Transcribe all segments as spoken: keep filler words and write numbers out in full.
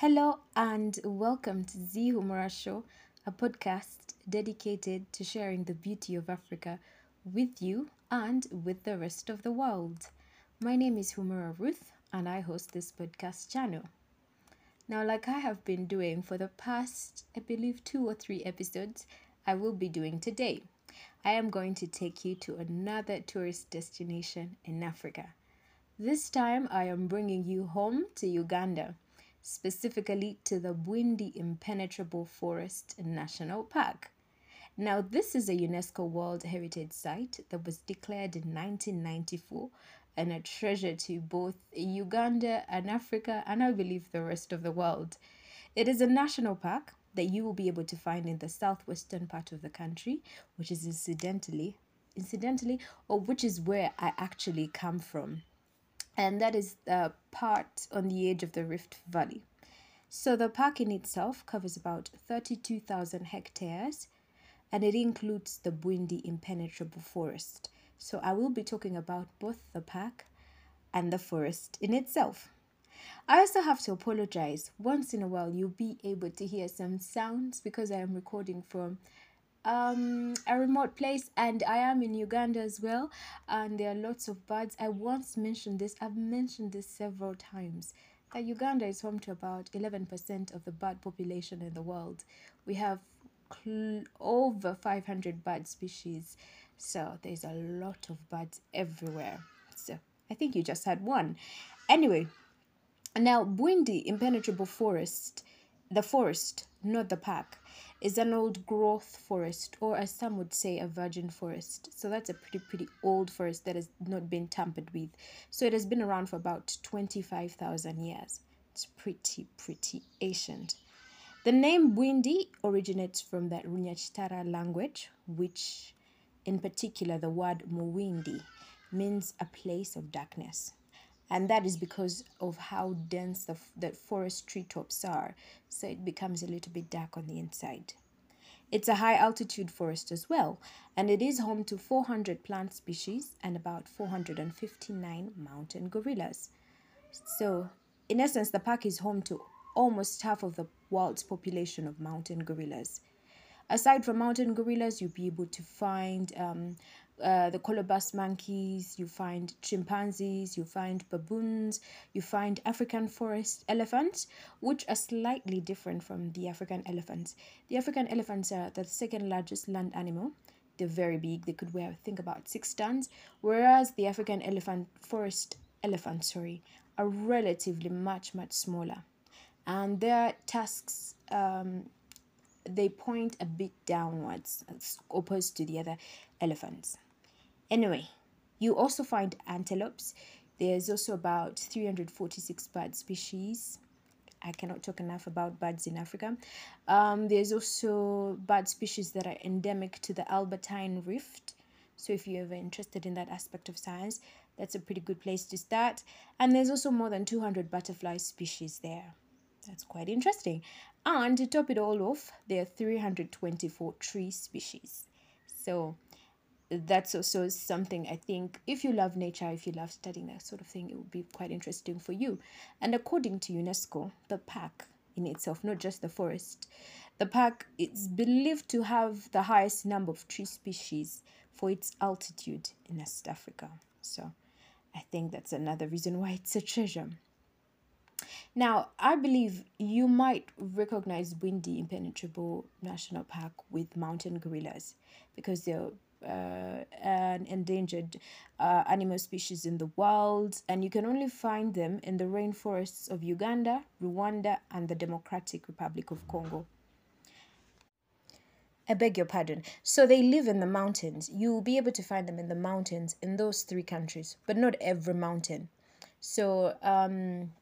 Hello and welcome to Zehumura Show, a podcast dedicated to sharing the beauty of Africa with you and with the rest of the world. My name is Humura Ruth and I host this podcast channel. Now, like I have been doing for the past, I believe, two or three episodes, I will be doing today. I am going to take you to another tourist destination in Africa. This time I am bringing you home to Uganda, specifically to the Bwindi Impenetrable Forest National Park. Now, this is a UNESCO World Heritage Site that was declared in nineteen ninety-four and a treasure to both Uganda and Africa, and I believe the rest of the world. It is a national park that you will be able to find in the southwestern part of the country, which is incidentally, incidentally, or which is where I actually come from. And that is the part on the edge of the Rift Valley. So the park in itself covers about thirty-two thousand hectares, and it includes the Bwindi Impenetrable Forest. So I will be talking about both the park and the forest in itself. I also have to apologize. Once in a while, you'll be able to hear some sounds because I am recording from Um, a remote place, and I am in Uganda as well, and there are lots of birds. I once mentioned this, I've mentioned this several times, that Uganda is home to about eleven percent of the bird population in the world. We have cl- over five hundred bird species, so there's a lot of birds everywhere. So I think you just had one. Anyway, now Bwindi Impenetrable Forest, the forest, not the park, is an old growth forest, or as some would say, a virgin forest. So that's a pretty, pretty old forest that has not been tampered with. So it has been around for about twenty-five thousand years. It's pretty, pretty ancient. The name Bwindi originates from the Runyachitara language, which in particular the word Muyambi means a place of darkness. And that is because of how dense the, the forest treetops are, so it becomes a little bit dark on the inside. It's a high-altitude forest as well, and it is home to four hundred plant species and about four hundred fifty-nine mountain gorillas. So, in essence, the park is home to almost half of the world's population of mountain gorillas. Aside from mountain gorillas, you'll be able to find um, Uh, the colobus monkeys, you find chimpanzees, you find baboons, you find African forest elephants, which are slightly different from the African elephants. The African elephants are the second largest land animal. They're very big. They could weigh, I think, about six tons, whereas the African elephant, forest elephants, sorry, are relatively much, much smaller. And their tusks, um, they point a bit downwards, as opposed to the other elephants. Anyway, you also find antelopes. There's also about three hundred forty-six bird species. I cannot talk enough about birds in Africa. Um, there's also bird species that are endemic to the Albertine Rift. So if you're ever interested in that aspect of science, that's a pretty good place to start. And there's also more than two hundred butterfly species there. That's quite interesting. And to top it all off, there are three hundred twenty-four tree species. So that's also something, I think, if you love nature, if you love studying that sort of thing, it would be quite interesting for you. And according to UNESCO, the park in itself, not just the forest, the park is believed to have the highest number of tree species for its altitude in West Africa. So I think that's another reason why it's a treasure. Now, I believe you might recognize Bwindi Impenetrable National Park with mountain gorillas because they're uh, an endangered uh, animal species in the world, and you can only find them in the rainforests of Uganda, Rwanda, and the Democratic Republic of Congo. I beg your pardon. So they live in the mountains. You'll be able to find them in the mountains in those three countries, but not every mountain. So, um...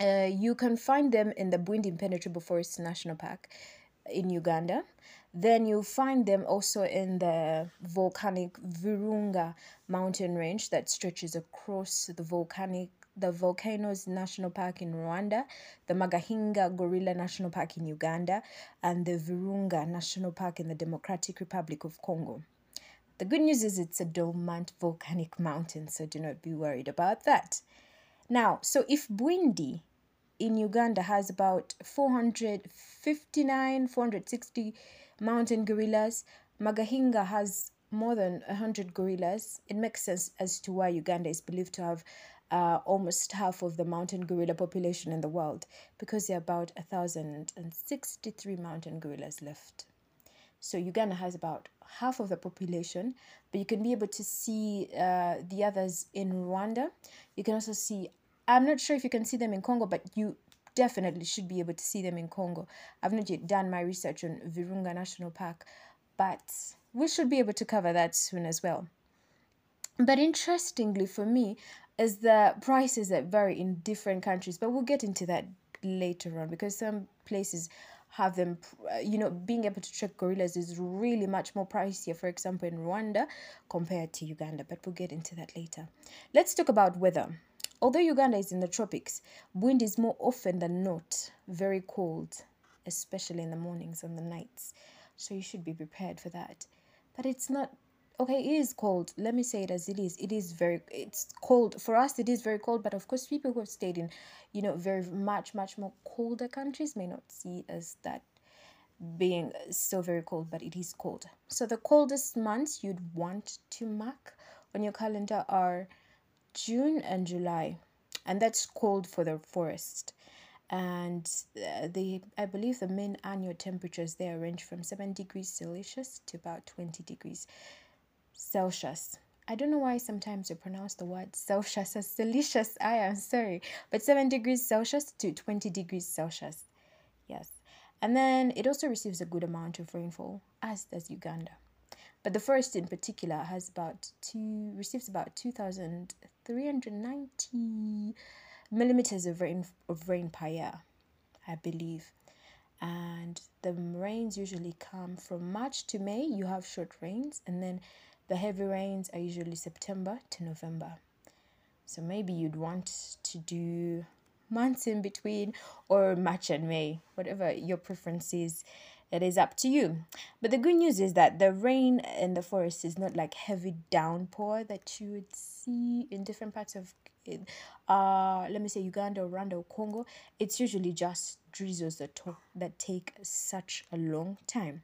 Uh, you can find them in the Bwindi Impenetrable Forest National Park in Uganda. Then you'll find them also in the volcanic Virunga mountain range that stretches across the volcanic the Volcanoes National Park in Rwanda, the Magahinga Gorilla National Park in Uganda, and the Virunga National Park in the Democratic Republic of Congo. The good news is it's a dormant volcanic mountain, so do not be worried about that. Now, so if Bwindi in Uganda has about four hundred fifty-nine, four hundred sixty mountain gorillas. Magahinga has more than one hundred gorillas. It makes sense as to why Uganda is believed to have uh, almost half of the mountain gorilla population in the world, because there are about one thousand sixty-three mountain gorillas left. So Uganda has about half of the population, but you can be able to see uh, the others in Rwanda. You can also see, I'm not sure if you can see them in Congo, but you definitely should be able to see them in Congo. I've not yet done my research on Virunga National Park, but we should be able to cover that soon as well. But interestingly for me is the prices that vary in different countries, but we'll get into that later on, because some places have them, you know, being able to track gorillas is really much more pricier, for example, in Rwanda compared to Uganda, but we'll get into that later. Let's talk about weather. Although Uganda is in the tropics, Bwindi is more often than not very cold, especially in the mornings and the nights. So you should be prepared for that. But it's not, okay, it is cold. Let me say it as it is. It is very, it's cold. For us, it is very cold. But of course, people who have stayed in, you know, very much, much more colder countries may not see as that being so very cold, but it is cold. So the coldest months you'd want to mark on your calendar are June and July. And that's cold for the forest. And the, I believe the mean annual temperatures there range from seven degrees Celsius to about twenty degrees Celsius. I don't know why sometimes you pronounce the word Celsius as Celsius. I am sorry. But seven degrees Celsius to twenty degrees Celsius. Yes. And then it also receives a good amount of rainfall, as does Uganda. But the forest in particular has about two, receives about two thousand three hundred ninety millimeters of rain of rain per year, I believe, and the rains usually come from March to May. You have short rains, and then the heavy rains are usually September to November. So maybe you'd want to do months in between, or March and May, whatever your preference is. It is up to you. But the good news is that the rain in the forest is not like heavy downpour that you would see in different parts of uh let me say Uganda, Rwanda, or Congo. It's usually just drizzles that talk, that take such a long time.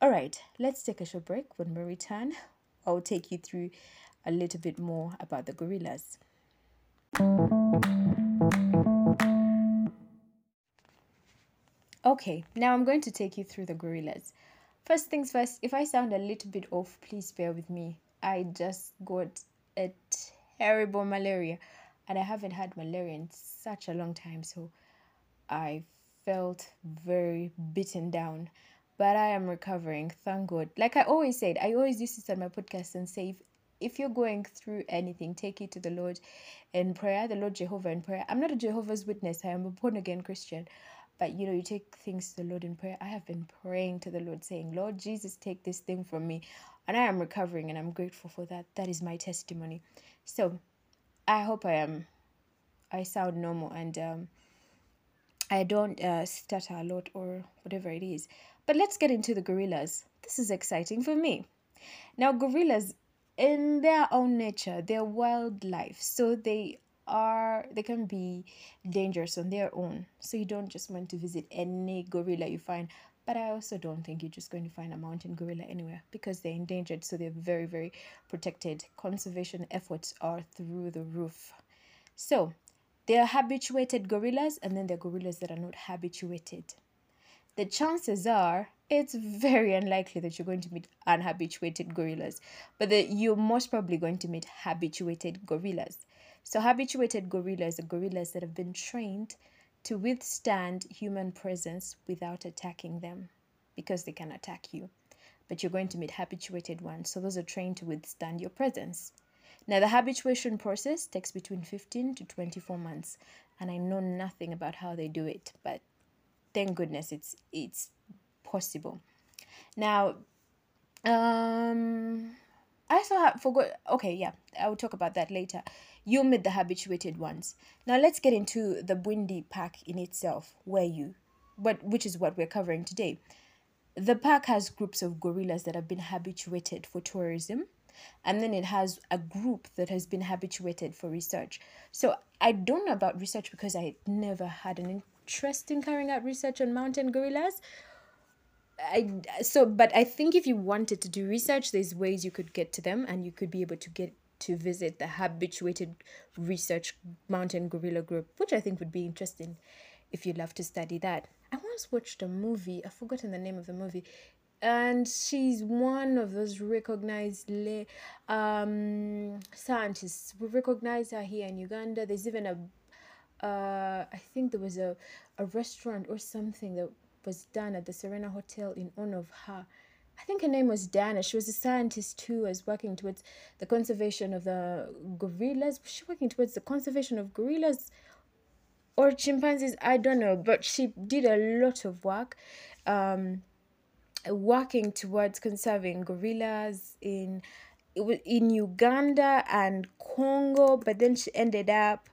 All right, let's take a short break. When we return, I'll take you through a little bit more about the gorillas. Okay, now I'm going to take you through the gorillas. First things first, if I sound a little bit off, please bear with me. I just got a terrible malaria, and I haven't had malaria in such a long time, so I felt very beaten down, but I am recovering, thank God. Like I always said, I always use this on my podcast and say, if, if you're going through anything, take it to the Lord in prayer, the Lord Jehovah in prayer. I'm not a Jehovah's Witness, I am a born-again Christian, but you know, you take things to the Lord in prayer. I have been praying to the Lord saying, Lord Jesus, take this thing from me, and I am recovering, and I'm grateful for that. That is my testimony. So, I hope I am, I sound normal, and um, I don't uh, stutter a lot or whatever it is. But let's get into the gorillas. This is exciting for me. Now, gorillas, in their own nature, they're wildlife, so they are, they can be dangerous on their own. So you don't just want to visit any gorilla you find. But I also don't think you're just going to find a mountain gorilla anywhere, because they're endangered, so they're very, very protected. Conservation efforts are through the roof. So there are habituated gorillas, and then there are gorillas that are not habituated. The chances are it's very unlikely that you're going to meet unhabituated gorillas, but the, you're most probably going to meet habituated gorillas. So habituated gorillas are gorillas that have been trained to withstand human presence without attacking them, because they can attack you. But you're going to meet habituated ones, so those are trained to withstand your presence. Now, the habituation process takes between fifteen to twenty-four months, and I know nothing about how they do it, but thank goodness it's it's possible. Now, um, I also have forgot, okay, yeah, I will talk about that later. You'll meet the habituated ones. Now let's get into the Bwindi Park in itself, where you, but which is what we're covering today. The park has groups of gorillas that have been habituated for tourism, And then it has a group that has been habituated for research. So I don't know about research because I never had an interest in carrying out research on mountain gorillas. I, so, but I think if you wanted to do research, there's ways you could get to them, and you could be able to get to visit the habituated research mountain gorilla group, which I think would be interesting if you'd love to study that. I once watched a movie, I've forgotten the name of the movie, and she's one of those recognized le- um, scientists. We recognize her here in Uganda. There's even a, uh, I think there was a, a restaurant or something that was done at the Serena Hotel in honor of her. I think her name was Diana. She was a scientist who was working towards the conservation of the gorillas. Was she working towards the conservation of gorillas or chimpanzees? I don't know, but she did a lot of work um, working towards conserving gorillas in, in Uganda and Congo, but then she ended up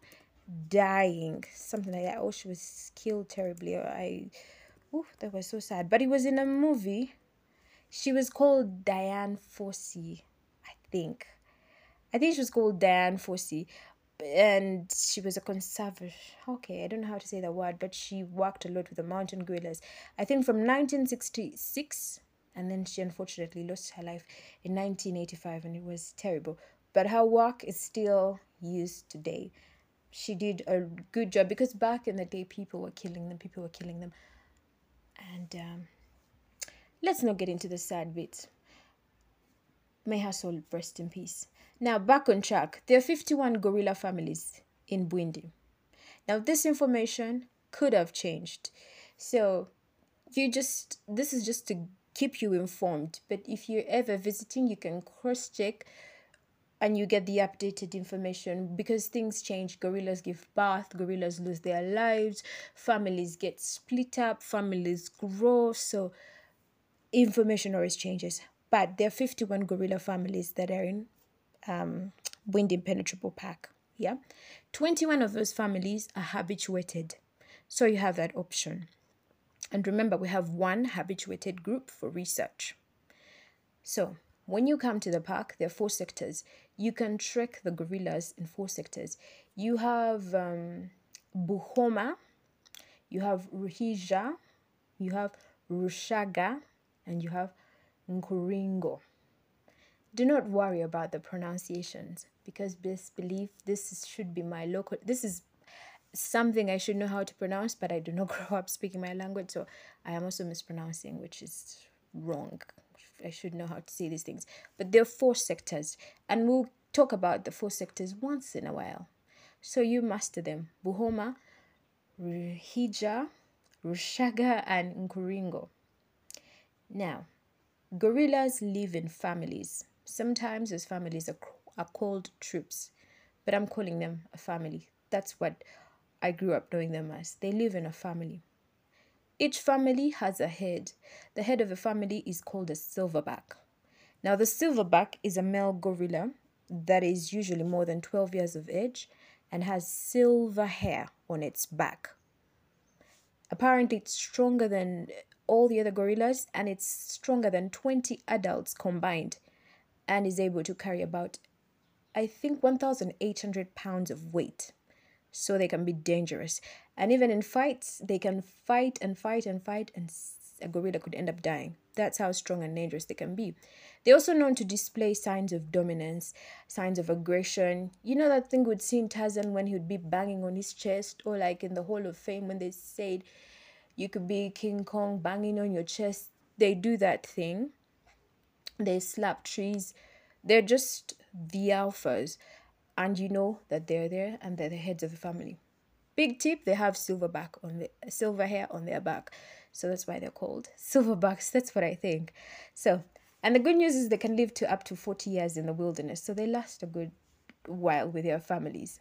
dying, something like that. Oh, she was killed terribly. I... Ooh, that was so sad. But it was in a movie. She was called Diane Fossey, I think. I think she was called Diane Fossey. And she was a conservator. Okay, I don't know how to say that word, but she worked a lot with the mountain gorillas. I think from nineteen sixty-six, and then she unfortunately lost her life in nineteen eighty-five, and it was terrible. But her work is still used today. She did a good job, because back in the day, people were killing them, people were killing them. And um, let's not get into the sad bit. May her soul rest in peace. Now, back on track. There are fifty-one gorilla families in Bwindi. Now, this information could have changed. So, you just this is just to keep you informed. But if you're ever visiting, you can cross-check and you get the updated information, because things change. Gorillas give birth, gorillas lose their lives, families get split up, families grow, so information always changes. But there are fifty-one gorilla families that are in um, Bwindi Impenetrable Park. Yeah, twenty-one of those families are habituated, so you have that option. And remember, we have one habituated group for research. So, when you come to the park, there are four sectors. You can trek the gorillas in four sectors. You have um, Buhoma, you have Ruhija, you have Rushaga, and you have Nkuringo. Do not worry about the pronunciations, because best believe this should be my local. This is something I should know how to pronounce, but I do not grow up speaking my language, so I am also mispronouncing, which is wrong. I should know how to say these things. But there are four sectors, and we'll talk about the four sectors once in a while. So you master them: Buhoma, Ruhija, Rushaga, and Nkuringo. Now, gorillas live in families. Sometimes those families are, are called troops, but I'm calling them a family. That's what I grew up knowing them as. They live in a family. Each family has a head. The head of a family is called a silverback. Now, the silverback is a male gorilla that is usually more than twelve years of age and has silver hair on its back. Apparently, it's stronger than all the other gorillas, and it's stronger than twenty adults combined, and is able to carry about, I think, one thousand eight hundred pounds of weight. So they can be dangerous. And even in fights, they can fight and fight and fight, and a gorilla could end up dying. That's how strong and dangerous they can be. They're also known to display signs of dominance, signs of aggression. You know that thing we'd see in Tarzan when he would be banging on his chest, or like in the Hall of Fame when they said, you could be King Kong banging on your chest. They do that thing. They slap trees. They're just the alphas. And you know that they're there, and they're the heads of the family. Big tip, they have silver back on the silver hair on their back. So that's why they're called silverbacks. That's what I think. So, and the good news is they can live to up to forty years in the wilderness. So they last a good while with their families.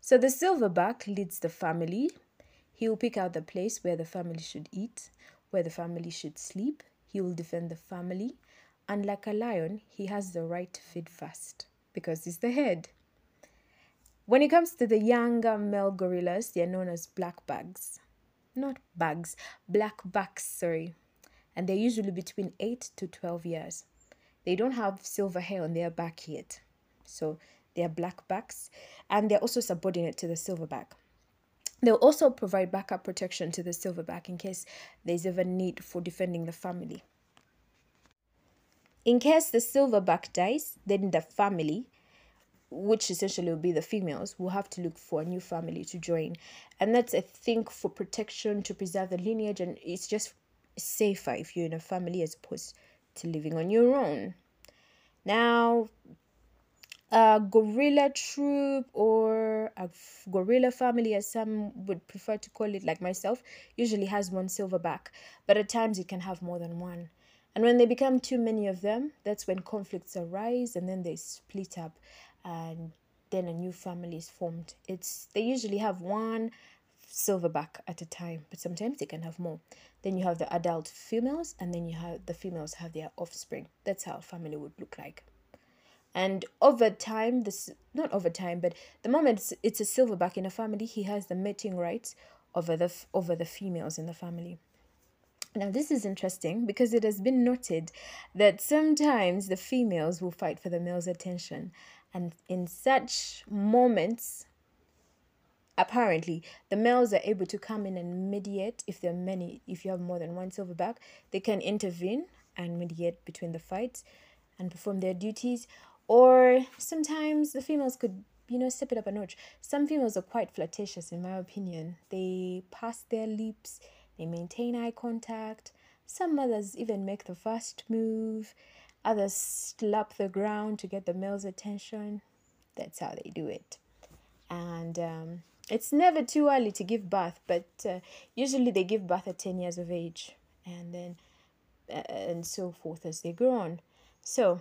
So the silverback leads the family. He will pick out the place where the family should eat, where the family should sleep. He will defend the family. And like a lion, he has the right to feed first, because he's the head. When it comes to the younger male gorillas, they are known as blackbacks. Not bags, blackbacks, sorry. And they're usually between eight to twelve years. They don't have silver hair on their back yet, so they're black backs, and they're also subordinate to the silverback. They'll also provide backup protection to the silverback in case there's ever need for defending the family. In case the silverback dies, then the family, which essentially will be the females, will have to look for a new family to join. And that's, I think, for protection, to preserve the lineage, and it's just safer if you're in a family as opposed to living on your own. Now, a gorilla troop, or a gorilla family, as some would prefer to call it, like myself, usually has one silverback, but at times it can have more than one. And when they become too many of them, that's when conflicts arise, and then they split up, and then a new family is formed. It's they usually have one silverback at a time, but sometimes they can have more. Then you have the adult females, and then you have the females have their offspring. That's how a family would look like. And over time, this not over time, but the moment it's, it's a silverback in a family, he has the mating rights over the over the females in the family. Now, this is interesting because it has been noted that sometimes the females will fight for the male's attention, and in such moments, apparently, the males are able to come in and mediate. If there are many, if you have more than one silverback, they can intervene and mediate between the fights and perform their duties. Or sometimes the females could, you know, step it up a notch. Some females are quite flirtatious, in my opinion. They pass their lips, they maintain eye contact. Some mothers even make the first move. Others slap the ground to get the male's attention. That's how they do it. And um, it's never too early to give birth, but uh, usually they give birth at ten years of age, and then uh, and so forth as they grow on. So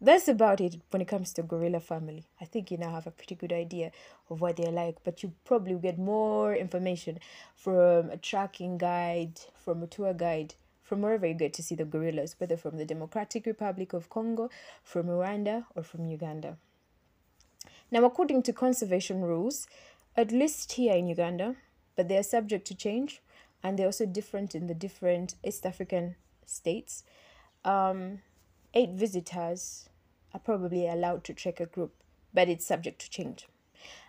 that's about it when it comes to gorilla family. I think you now have a pretty good idea of what they're like, but you probably will get more information from a tracking guide, from a tour guide, from wherever you get to see the gorillas, whether from the Democratic Republic of Congo, from Rwanda, or from Uganda. Now, according to conservation rules, at least here in Uganda, but they are subject to change, and they're also different in the different East African states, um... eight visitors are probably allowed to trek a group, but it's subject to change.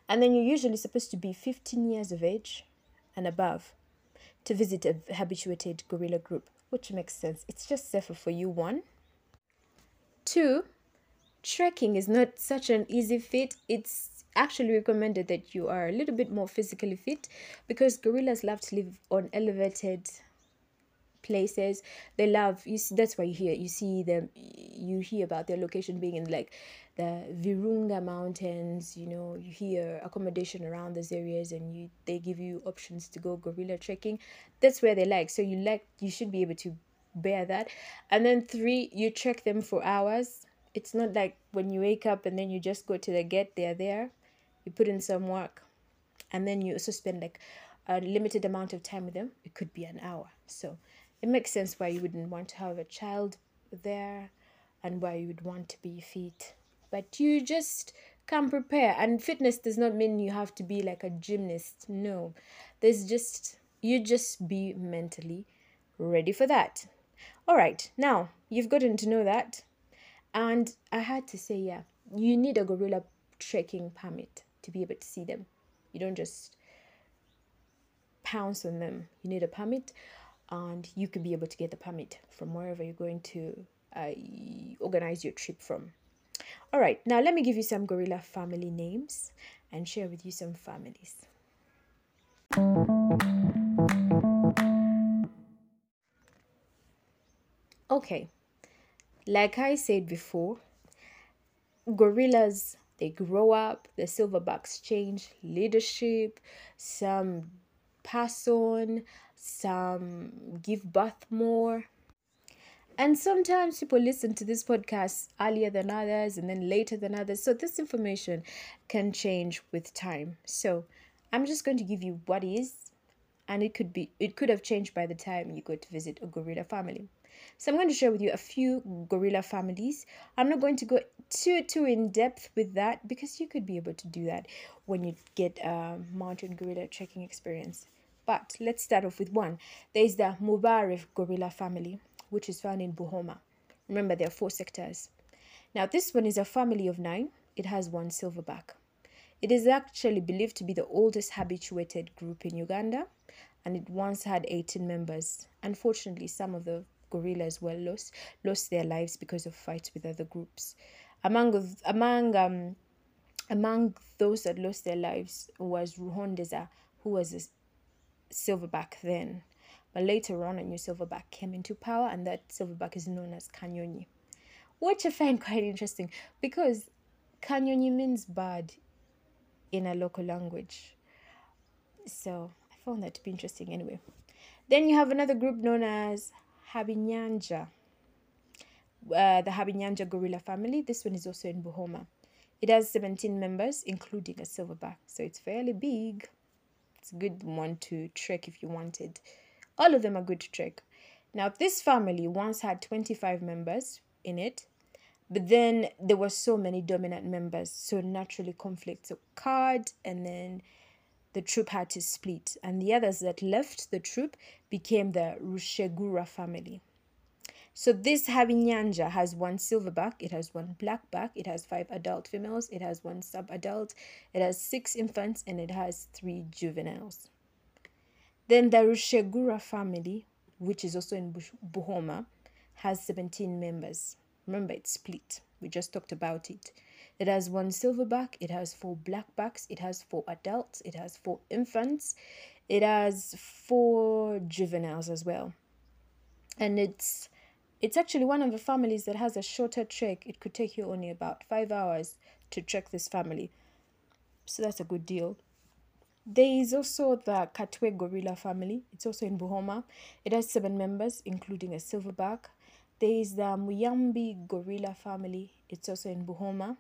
And then you're usually supposed to be fifteen years of age and above to visit a habituated gorilla group, which makes sense. It's just safer for you, one. Two, trekking is not such an easy feat. It's actually recommended that you are a little bit more physically fit, because gorillas love to live on elevated places. They love, you see, that's why you hear you see them you hear about their location being in like the Virunga mountains. You know, you hear accommodation around those areas, and you they give you options to go gorilla trekking. That's where they like, so you like you should be able to bear that. And then three, you trek them for hours. It's not like when you wake up and then you just go to the gate. They're there, you put in some work, and then you also spend like a limited amount of time with them. It could be an hour. So it makes sense why you wouldn't want to have a child there, and why you would want to be fit. But you just come prepare. And fitness does not mean you have to be like a gymnast. No, there's just, you just be mentally ready for that. All right, now you've gotten to know that. And I had to say, yeah, you need a gorilla trekking permit to be able to see them. You don't just pounce on them. You need a permit. And you could be able to get the permit from wherever you're going to uh, organize your trip from. All right, now let me give you some gorilla family names and share with you some families. Okay, like I said before, gorillas, they grow up, the silverbacks change leadership, some pass on, some give birth more. And sometimes people listen to this podcast earlier than others, and then later than others, so this information can change with time. So I'm just going to give you what is, and it could be it could have changed by the time you go to visit a gorilla family. So I'm going to share with you a few gorilla families. I'm not going to go too too in depth with that, because you could be able to do that when you get a mountain gorilla trekking experience. But let's start off with one. There is the Mubare gorilla family, which is found in Buhoma. Remember, there are four sectors. Now, this one is a family of nine. It has one silverback. It is actually believed to be the oldest habituated group in Uganda, and it once had eighteen members. Unfortunately, some of the gorillas were lost, lost their lives because of fights with other groups. Among among um, among those that lost their lives was Ruhondeza, who was a silverback then. But later on, a new silverback came into power, and that silverback is known as Kanyonyi, which I find quite interesting because Kanyonyi means bird in a local language. So I found that to be interesting anyway. Then you have another group known as Habinyanja, uh, the Habinyanja gorilla family. This one is also in Buhoma. It has seventeen members, including a silverback. So it's fairly big. It's a good one to trek if you wanted. All of them are good to trek. Now, this family once had twenty-five members in it, but then there were so many dominant members, so naturally conflicts occurred, and then the troop had to split, and the others that left the troop became the Rushegura family. So this Habinyanja has one silverback, it has one blackback, it has five adult females, it has one sub-adult, it has six infants, and it has three juveniles. Then the Rushegura family, which is also in Buhoma, has seventeen members. Remember, it's split. We just talked about it. It has one silverback, it has four blackbacks, it has four adults, it has four infants, it has four juveniles as well. And it's it's actually one of the families that has a shorter trek. It could take you only about five hours to trek this family. So that's a good deal. There is also the Katwe gorilla family. It's also in Buhoma. It has seven members, including a silverback. There is the Muyambi gorilla family. It's also in Buhoma.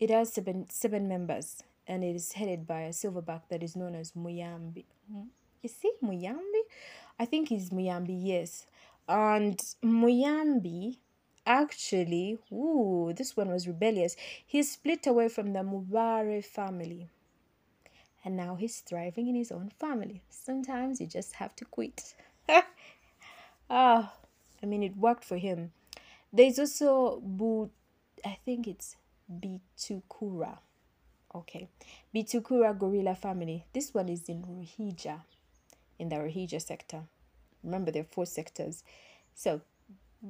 It has seven, seven members, and it is headed by a silverback that is known as Muyambi. Is he Muyambi? I think he's Muyambi, yes. And Muyambi, actually, ooh, this one was rebellious. He split away from the Mubare family. And now he's thriving in his own family. Sometimes you just have to quit. Ah, oh, I mean, it worked for him. There's also, Bu I think it's Bitukura. Okay. Bitukura gorilla family. This one is in Ruhija, in the Ruhija sector. Remember, there are four sectors. So,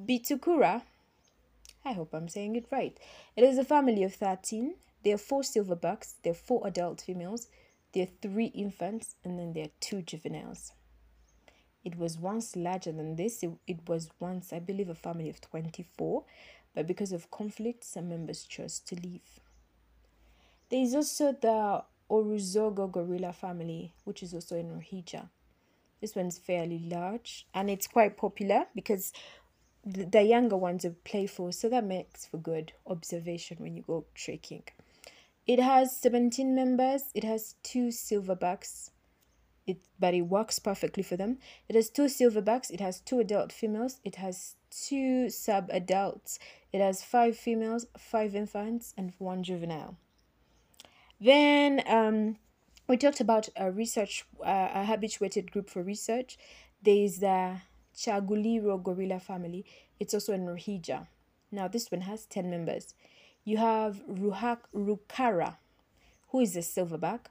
Bitukura, I hope I'm saying it right. It is a family of thirteen. There are four silverbacks. There are four adult females. There are three infants, and then there are two juveniles. It was once larger than this. It, it was once, I believe, a family of twenty-four, but because of conflict, some members chose to leave. There is also the Oruzogo gorilla family, which is also in Ruhija. This one's fairly large, and it's quite popular because the, the younger ones are playful, so that makes for good observation when you go trekking. It has seventeen members, it has two silverbacks, it, but it works perfectly for them. It has two silverbacks, it has two adult females, it has two sub-adults, it has five females, five infants, and one juvenile. Then um, we talked about a research, uh, a habituated group for research. There is the Chaguliro gorilla family. It's also in Ruhija. Now this one has ten members. You have Ruhak, Rukara, who is a silverback.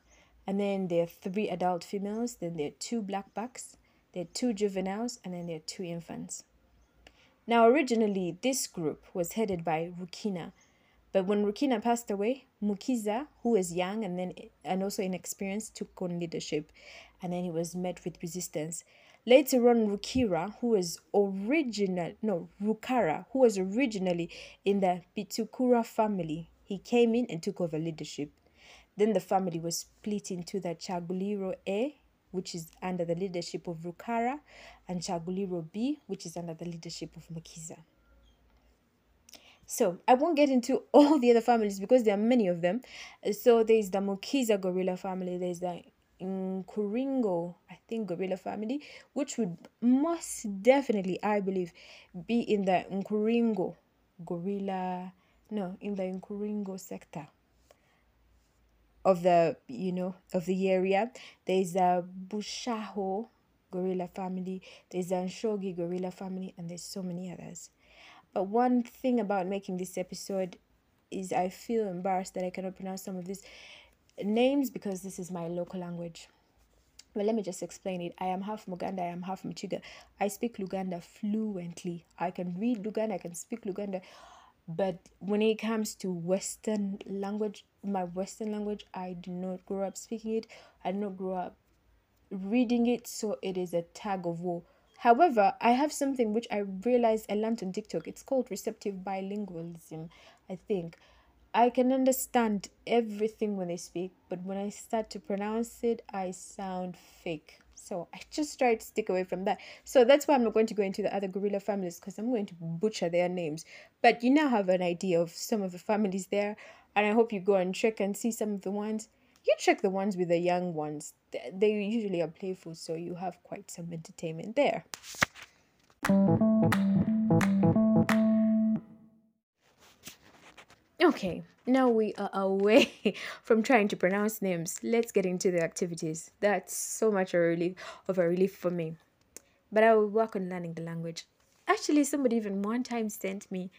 And then there are three adult females. Then there are two blackbacks. There are two juveniles. And then there are two infants. Now, originally, this group was headed by Rukina. But when Rukina passed away, Mukiza, who was young and, then, and also inexperienced, took on leadership. And then he was met with resistance. Later on, Rukira, who was original, no, Rukara, who was originally in the Bitukura family, he came in and took over leadership. Then the family was split into the Chaguliro A, which is under the leadership of Rukara, and Chaguliro B, which is under the leadership of Mukiza. So, I won't get into all the other families because there are many of them. So, there is the Mukiza gorilla family, there is the Nkuringo, I think, gorilla family, which would most definitely, I believe, be in the Nkuringo gorilla, no, in the Nkuringo sector of the, you know, of the area. There's a Bushaho gorilla family, there's a Nshogi gorilla family, and there's so many others. But one thing about making this episode is I feel embarrassed that I cannot pronounce some of these names because this is my local language. But let me just explain it. I am half Muganda, I am half Mchiga. I speak Luganda fluently. I can read Luganda, I can speak Luganda. But when it comes to Western language, my Western language, I did not grow up speaking it. I did not grow up reading it. So it is a tug of war. However, I have something which I realized I learned on TikTok. It's called receptive bilingualism, I think. I can understand everything when they speak, but when I start to pronounce it, I sound fake. So I just try to stick away from that. So that's why I'm not going to go into the other gorilla families, because I'm going to butcher their names. But you now have an idea of some of the families there, and I hope you go and check and see some of the ones. You check the ones with the young ones. They usually are playful, so you have quite some entertainment there. Okay, now we are away from trying to pronounce names. Let's get into the activities. That's so much a relief, of a relief for me. But I will work on learning the language. Actually, somebody even one time sent me,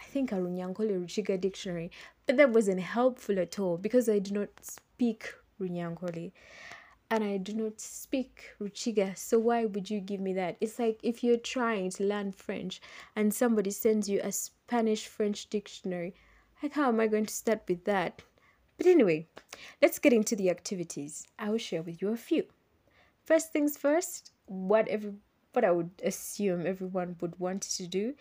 I think, a Runyankole Ruchiga dictionary, but that wasn't helpful at all because I do not speak Runyankole and I do not speak Ruchiga. So why would you give me that? It's like if you're trying to learn French and somebody sends you a Spanish-French dictionary, like how am I going to start with that? But anyway, let's get into the activities. I will share with you a few. First things first, what every what I would assume everyone would want to do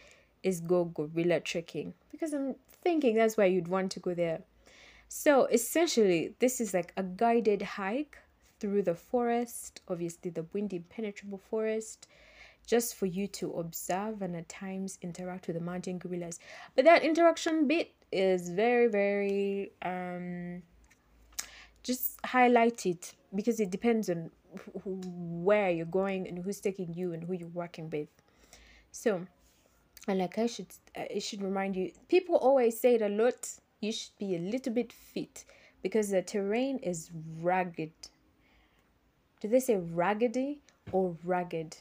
is go gorilla trekking, because I'm thinking that's why you'd want to go there. So essentially, this is like a guided hike through the forest, obviously the Bwindi Impenetrable Forest, just for you to observe and at times interact with the mountain gorillas. But that interaction bit is very, very um just highlighted, because it depends on who, where you're going and who's taking you and who you're working with. So, and like I should, it should remind you, people always say it a lot, you should be a little bit fit because the terrain is rugged. Do they say raggedy or rugged?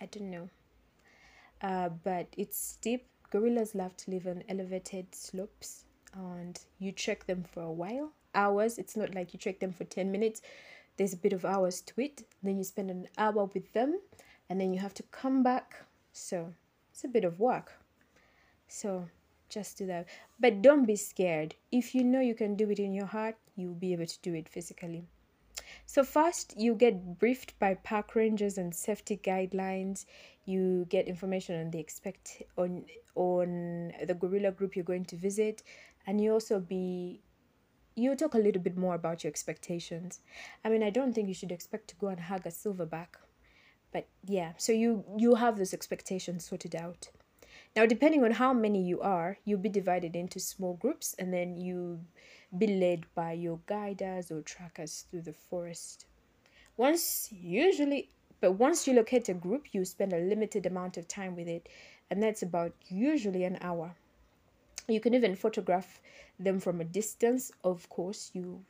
I don't know. Uh, but it's steep. Gorillas love to live on elevated slopes, and you trek them for a while, hours. It's not like you trek them for ten minutes. There's a bit of hours to it. Then you spend an hour with them and then you have to come back. So it's a bit of work, so just do that. But don't be scared. If you know you can do it in your heart, you'll be able to do it physically. So first, you get briefed by park rangers and safety guidelines. You get information on the expect on on the gorilla group you're going to visit, and you also be you talk a little bit more about your expectations. I mean, I don't think you should expect to go and hug a silverback. But yeah, so you, you have those expectations sorted out. Now, depending on how many you are, you'll be divided into small groups and then you'll be led by your guiders or trackers through the forest. Once usually, but once you locate a group, you spend a limited amount of time with it. And that's about usually an hour. You can even photograph them from a distance. Of course, you,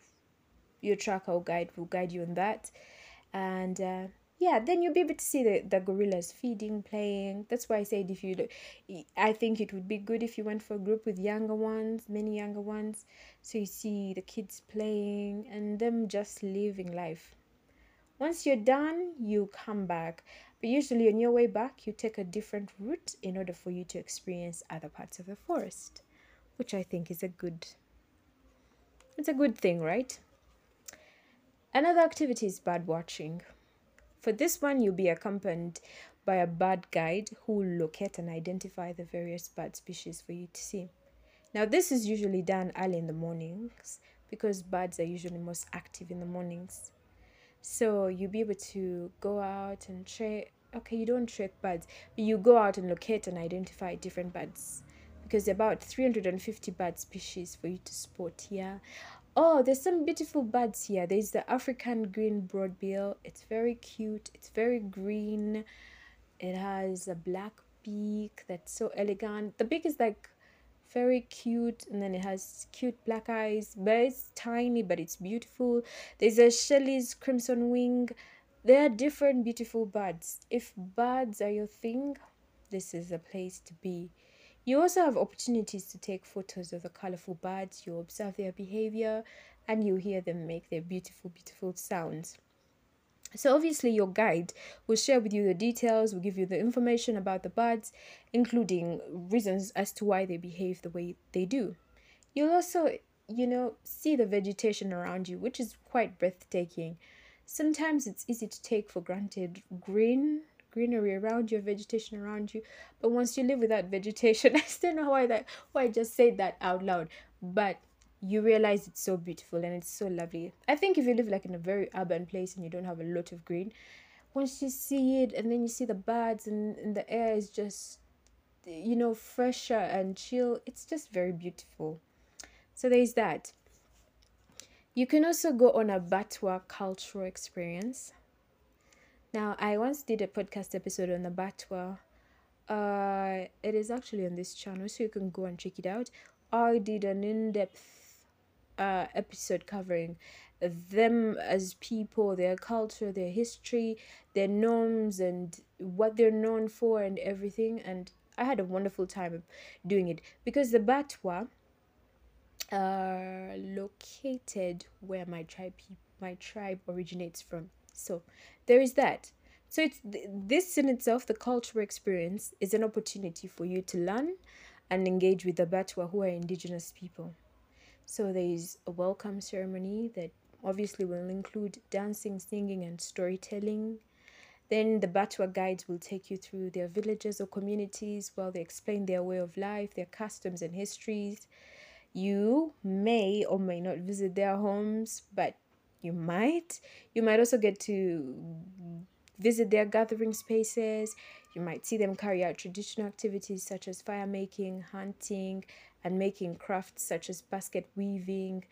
your tracker or guide will guide you on that. And Uh, Yeah, then you'll be able to see the, the gorillas feeding, playing. That's why I said if you, I think it would be good if you went for a group with younger ones, many younger ones. So you see the kids playing and them just living life. Once you're done, you come back. But usually on your way back, you take a different route in order for you to experience other parts of the forest, which I think is a good, it's a good thing, right? Another activity is bird watching. For this one, you'll be accompanied by a bird guide who will locate and identify the various bird species for you to see. Now, this is usually done early in the mornings because birds are usually most active in the mornings. So you'll be able to go out and trek. Okay, you don't trek birds, but you go out and locate and identify different birds because there are about three hundred fifty bird species for you to spot here. Oh, there's some beautiful birds here. There's the African green broadbill. It's very cute. It's very green. It has a black beak that's so elegant. The beak is like very cute, and then it has cute black eyes. But it's tiny, but it's beautiful. There's a Shelley's crimson wing. There are different beautiful birds. If birds are your thing, This is a place to be. You also have opportunities to take photos of the colorful birds, you observe their behavior, and you hear them make their beautiful, beautiful sounds. So obviously your guide will share with you the details, will give you the information about the birds, including reasons as to why they behave the way they do. You'll also, you know, see the vegetation around you, which is quite breathtaking. Sometimes it's easy to take for granted green, greenery around you, vegetation around you, but once you live without vegetation, I still know why that why I just said that out loud, but you realize it's so beautiful and it's so lovely. I think if you live like in a very urban place and you don't have a lot of green, once you see it and then you see the birds and, and the air is just, you know, fresher and chill, it's just very beautiful. So there's that. You can also go on a Batwa cultural experience. Now, I once did a podcast episode on the Batwa. Uh, it is actually on this channel, so you can go and check it out. I did an in-depth uh, episode covering them as people, their culture, their history, their norms, and what they're known for and everything. And I had a wonderful time doing it because the Batwa are located where my tribe, my tribe originates from. So there is that. So it's th this in itself, the cultural experience is an opportunity for you to learn and engage with the Batwa, who are indigenous people. So there is a welcome ceremony that obviously will include dancing, singing, and storytelling. Then the Batwa guides will take you through their villages or communities while they explain their way of life, their customs and histories. You may or may not visit their homes, but you might. You might also get to visit their gathering spaces. You might see them carry out traditional activities such as fire making, hunting, and making crafts such as basket weaving,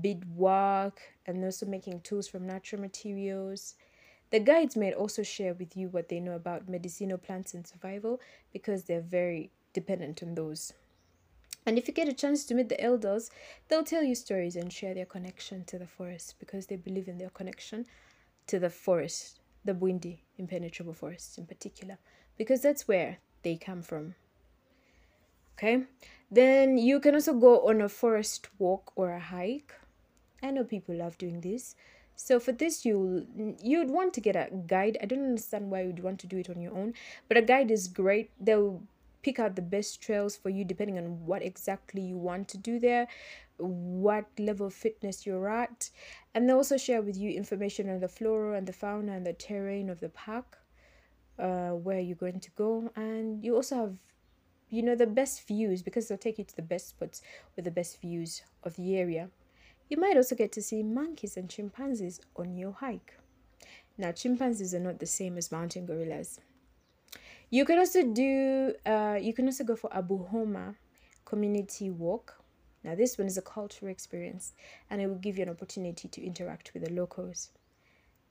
beadwork, and also making tools from natural materials. The guides may also share with you what they know about medicinal plants and survival because they're very dependent on those. And if you get a chance to meet the elders, they'll tell you stories and share their connection to the forest because they believe in their connection to the forest, the Bwindi Impenetrable Forest in particular, because that's where they come from. Okay, then you can also go on a forest walk or a hike. I know people love doing this. So for this, you you'd want to get a guide. I don't understand why you'd want to do it on your own, but a guide is great. They'll pick out the best trails for you depending on what exactly you want to do there, what level of fitness you're at, and they also share with you information on the flora and the fauna and the terrain of the park, uh, where you're going to go. And you also have, you know, the best views because they'll take you to the best spots with the best views of the area. You might also get to see monkeys and chimpanzees on your hike. Now, chimpanzees are not the same as mountain gorillas. You can also do, uh, you can also go for a Buhoma community walk. Now, this one is a cultural experience, and it will give you an opportunity to interact with the locals.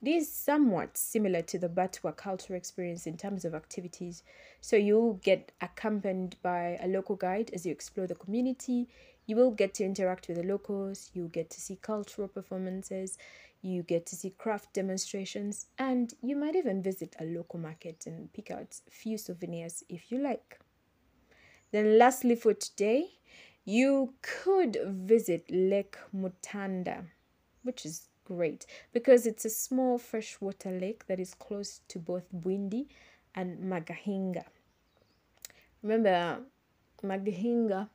It is somewhat similar to the Batwa cultural experience in terms of activities. So you'll get accompanied by a local guide as you explore the community. You will get to interact with the locals. You'll get to see cultural performances. You get to see craft demonstrations, and you might even visit a local market and pick out a few souvenirs if you like. Then lastly for today, you could visit Lake Mutanda, which is great because it's a small freshwater lake that is close to both Bwindi and Magahinga. Remember, Magahinga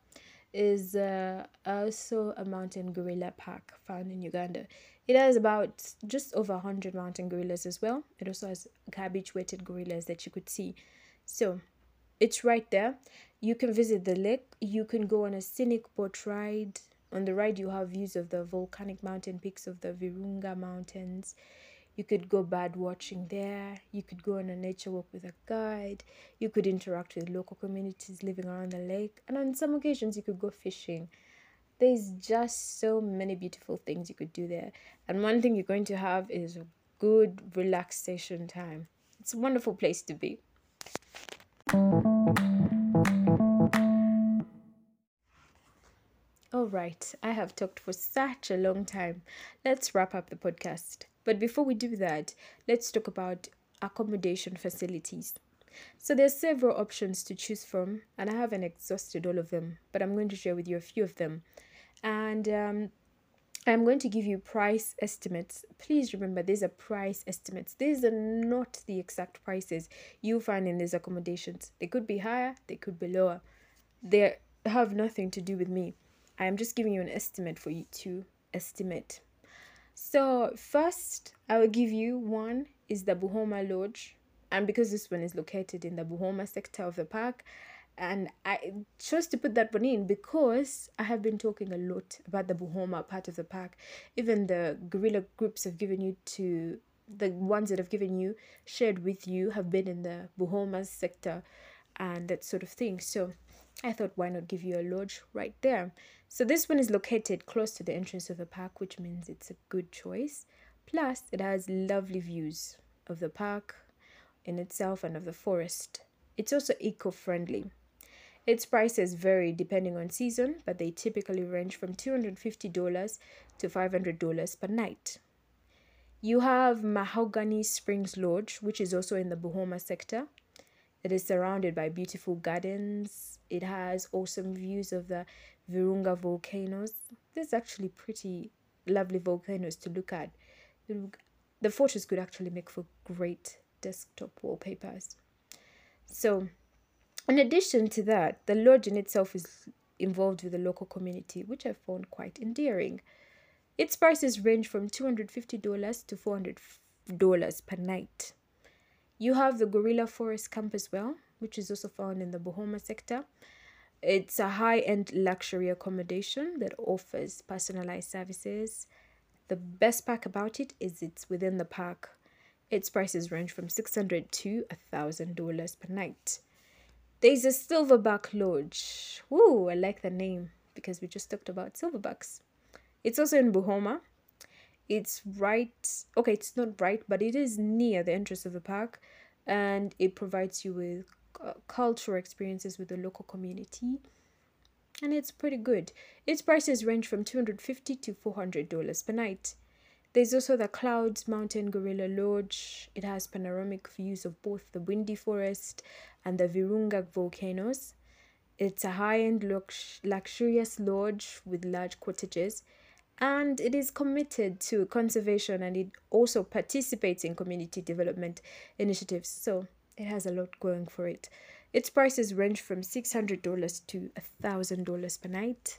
is uh, also a mountain gorilla park found in Uganda. It has about just over one hundred mountain gorillas as well. It also has cabbage-weighted gorillas that you could see. So it's right there. You can visit the lake. You can go on a scenic boat ride. On the ride, you have views of the volcanic mountain peaks of the Virunga Mountains. You could go bird watching there. You could go on a nature walk with a guide. You could interact with local communities living around the lake. And on some occasions, you could go fishing. There's just so many beautiful things you could do there. And one thing you're going to have is a good relaxation time. It's a wonderful place to be. All right, I have talked for such a long time. Let's wrap up the podcast. But before we do that, let's talk about accommodation facilities. So there's several options to choose from, and I haven't exhausted all of them, but I'm going to share with you a few of them. And um, I'm going to give you price estimates. Please remember, these are price estimates. These are not the exact prices you find in these accommodations. They could be higher, they could be lower. They have nothing to do with me. I am just giving you an estimate for you to estimate. So first, I will give you one is the Buhoma Lodge. And because this one is located in the Buhoma sector of the park, and I chose to put that one in because I have been talking a lot about the Buhoma part of the park. Even the gorilla groups have given you to, the ones that have given you, shared with you, have been in the Buhoma sector and that sort of thing. So I thought, why not give you a lodge right there? So this one is located close to the entrance of the park, which means it's a good choice. Plus, it has lovely views of the park in itself and of the forest. It's also eco-friendly. Its prices vary depending on season, but they typically range from two hundred fifty dollars to five hundred dollars per night. You have Mahogany Springs Lodge, which is also in the Buhoma sector. It is surrounded by beautiful gardens. It has awesome views of the Virunga volcanoes. There's actually pretty lovely volcanoes to look at. The photos could actually make for great desktop wallpapers. So, in addition to that, the lodge in itself is involved with the local community, which I found quite endearing. Its prices range from two hundred fifty dollars to four hundred dollars per night. You have the Gorilla Forest Camp as well, which is also found in the Buhoma sector. It's a high-end luxury accommodation that offers personalized services. The best part about it is it's within the park. Its prices range from six hundred dollars to one thousand dollars per night. There's a Silverback Lodge. Woo, I like the name because we just talked about silverbacks. It's also in Buhoma. It's right, okay, it's not right, but it is near the entrance of the park, and it provides you with uh, cultural experiences with the local community, and it's pretty good. Its prices range from two hundred fifty dollars to four hundred dollars per night. There's also the Clouds Mountain Gorilla Lodge. It has panoramic views of both the Bwindi Forest and the Virunga volcanoes. It's a high-end lux luxurious lodge with large cottages, and it is committed to conservation, and it also participates in community development initiatives, so it has a lot going for it. Its prices range from six hundred dollars to one thousand dollars per night.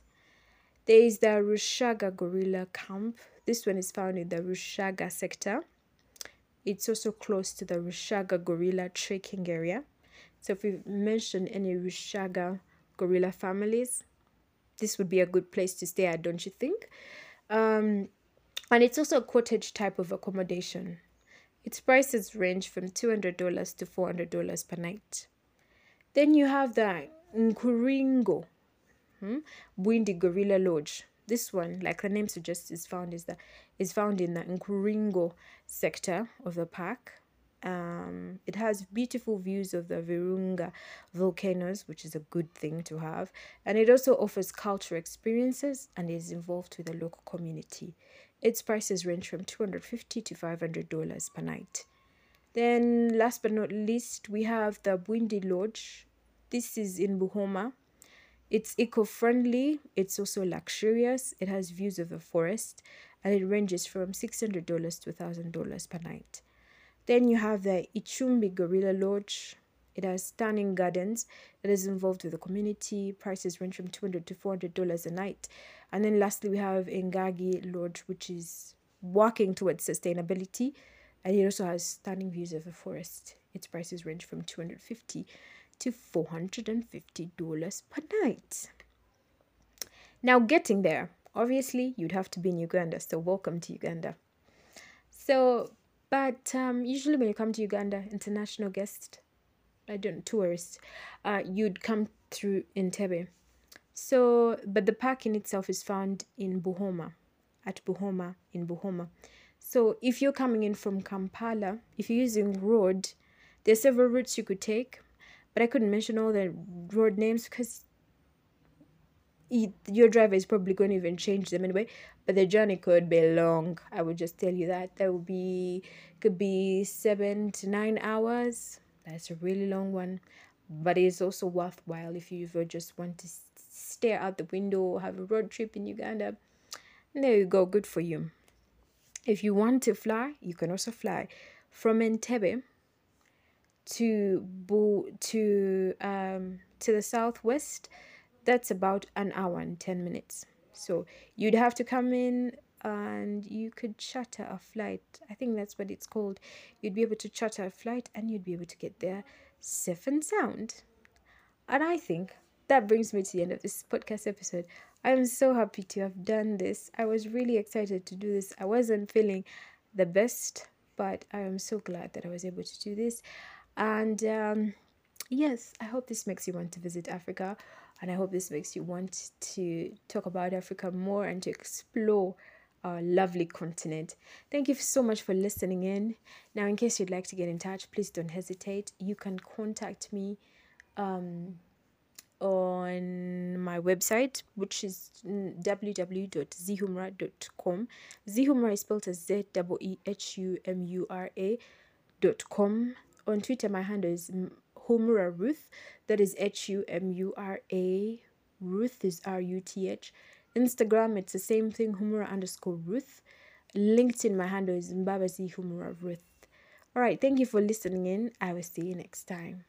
There is the Rushaga Gorilla Camp. This one is found in the Rushaga sector. It's also close to the Rushaga Gorilla Trekking Area. So if we mention any Rushaga gorilla families, this would be a good place to stay at, don't you think? Um, and it's also a cottage type of accommodation. Its prices range from two hundred dollars to four hundred dollars per night. Then you have the Nkuringo, hmm? Bwindi Gorilla Lodge. This one, like the name suggests, is found is the is found in the Nkuringo sector of the park. Um, it has beautiful views of the Virunga volcanoes, which is a good thing to have, and it also offers cultural experiences and is involved with the local community. Its prices range from two hundred fifty dollars to five hundred dollars per night. Then, last but not least, we have the Bwindi Lodge. This is in Buhoma. It's eco-friendly. It's also luxurious. It has views of the forest, and it ranges from six hundred dollars to one thousand dollars per night. Then you have the Ichumbi Gorilla Lodge. It has stunning gardens. It is involved with the community. Prices range from two hundred dollars to four hundred dollars a night. And then lastly, we have Engagi Lodge, which is working towards sustainability. And it also has stunning views of the forest. Its prices range from two hundred fifty dollars to four hundred fifty dollars per night. Now, getting there, obviously, you'd have to be in Uganda. So welcome to Uganda. So... But um, usually when you come to Uganda, international guest, I don't, tourists, uh, you'd come through Entebbe. So, but the park in itself is found in Buhoma, at Buhoma, in Buhoma. So if you're coming in from Kampala, if you're using road, there's several routes you could take, but I couldn't mention all the road names because your driver is probably going to even change them anyway, but the journey could be long. I would just tell you that. There will be, could be seven to nine hours. That's a really long one, but it's also worthwhile if you ever just want to stare out the window, have a road trip in Uganda. And there you go, good for you. If you want to fly, you can also fly from Entebbe to Bu to um to the southwest. That's about an hour and ten minutes. So you'd have to come in and you could charter a flight. I think that's what it's called. You'd be able to charter a flight and you'd be able to get there safe and sound. And I think that brings me to the end of this podcast episode. I'm so happy to have done this. I was really excited to do this. I wasn't feeling the best, but I am so glad that I was able to do this. And um, yes, I hope this makes you want to visit Africa. And I hope this makes you want to talk about Africa more and to explore our lovely continent. Thank you so much for listening in. Now, in case you'd like to get in touch, please don't hesitate. You can contact me um, on my website, which is w w w dot zehumura dot com. Zehumura is spelled as Z E E H U M U R A dot com. On Twitter, my handle is Humura Ruth. That is H U M U R A. Ruth is R U T H. Instagram, it's the same thing, Humura underscore Ruth. LinkedIn, my handle is Mbabazi Humura Ruth. All right, thank you for listening in. I will see you next time.